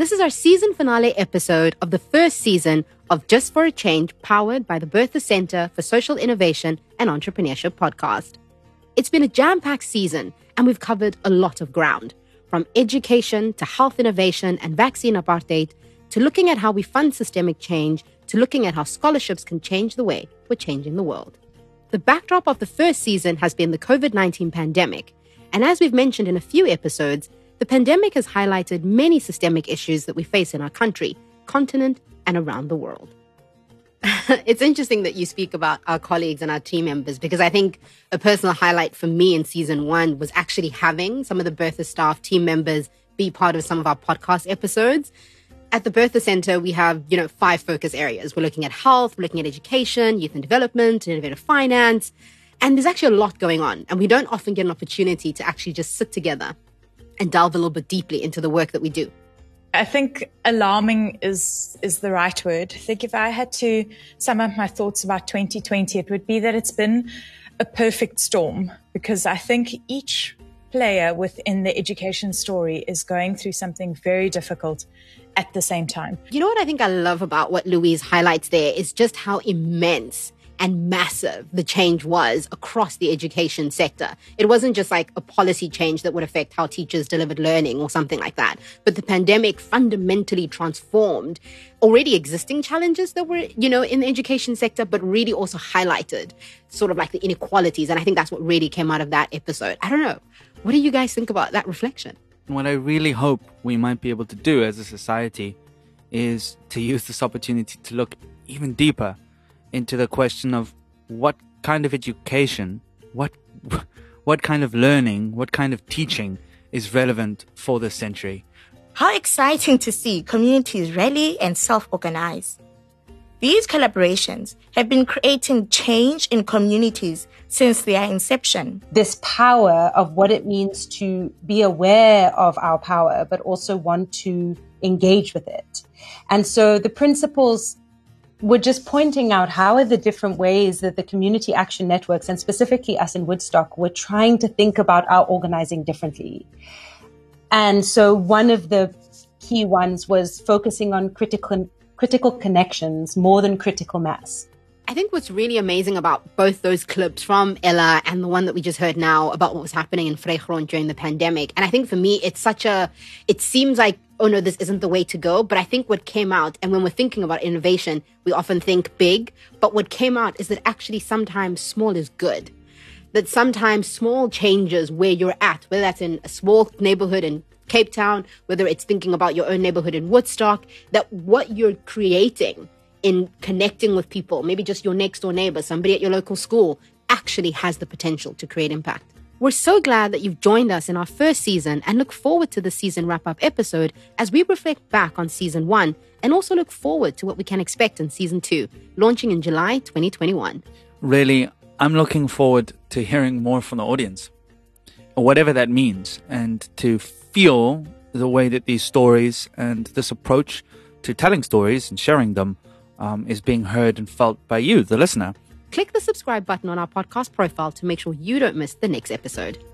This is our season finale episode of the first season of Just for a Change, powered by the Bertha Center for Social Innovation and Entrepreneurship podcast. It's been a jam-packed season, and we've covered a lot of ground, from education to health innovation and vaccine apartheid, to looking at how we fund systemic change, to looking at how scholarships can change the way we're changing the world. The backdrop of the first season has been the COVID-19 pandemic, and as we've mentioned in a few episodes, the pandemic has highlighted many systemic issues that we face in our country, continent, and around the world. It's interesting that you speak about our colleagues and our team members, because I think a personal highlight for me in season one was actually having some of the Bertha staff team members be part of some of our podcast episodes. At the Bertha Center, we have, 5 focus areas. We're looking at health, we're looking at education, youth and development, innovative finance, and there's actually a lot going on. And we don't often get an opportunity to actually just sit together and delve a little bit deeply into the work that we do. I think alarming is the right word. I think if I had to sum up my thoughts about 2020, it would be that it's been a perfect storm, because I think each player within the education story is going through something very difficult at the same time. You know what I think I love about what Louise highlights there is just how immense and massive the change was across the education sector. It wasn't just like a policy change that would affect how teachers delivered learning or something like that, but the pandemic fundamentally transformed already existing challenges that were, in the education sector, but really also highlighted sort of like the inequalities. And I think that's what really came out of that episode. I don't know. What do you guys think about that reflection? What I really hope we might be able to do as a society is to use this opportunity to look even deeper into the question of what kind of education, what kind of learning, what kind of teaching is relevant for this century. How exciting to see communities rally and self-organize. These collaborations have been creating change in communities since their inception. This power of what it means to be aware of our power, but also want to engage with it. And so the principles we're just pointing out how are the different ways that the community action networks, and specifically us in Woodstock, we're trying to think about our organizing differently. And so one of the key ones was focusing on critical connections more than critical mass. I think what's really amazing about both those clips from Ella and the one that we just heard now about what was happening in Frejron during the pandemic, and I think for me, it seems like, oh no, this isn't the way to go. But I think what came out, and when we're thinking about innovation, we often think big, but what came out is that actually sometimes small is good. That sometimes small changes where you're at, whether that's in a small neighborhood in Cape Town, whether it's thinking about your own neighborhood in Woodstock, that what you're creating in connecting with people, maybe just your next door neighbor, somebody at your local school, actually has the potential to create impact. We're so glad that you've joined us in our first season and look forward to the season wrap-up episode as we reflect back on season 1 and also look forward to what we can expect in season 2, launching in July 2021. Really, I'm looking forward to hearing more from the audience, whatever that means, and to feel the way that these stories and this approach to telling stories and sharing them is being heard and felt by you, the listener. Click the subscribe button on our podcast profile to make sure you don't miss the next episode.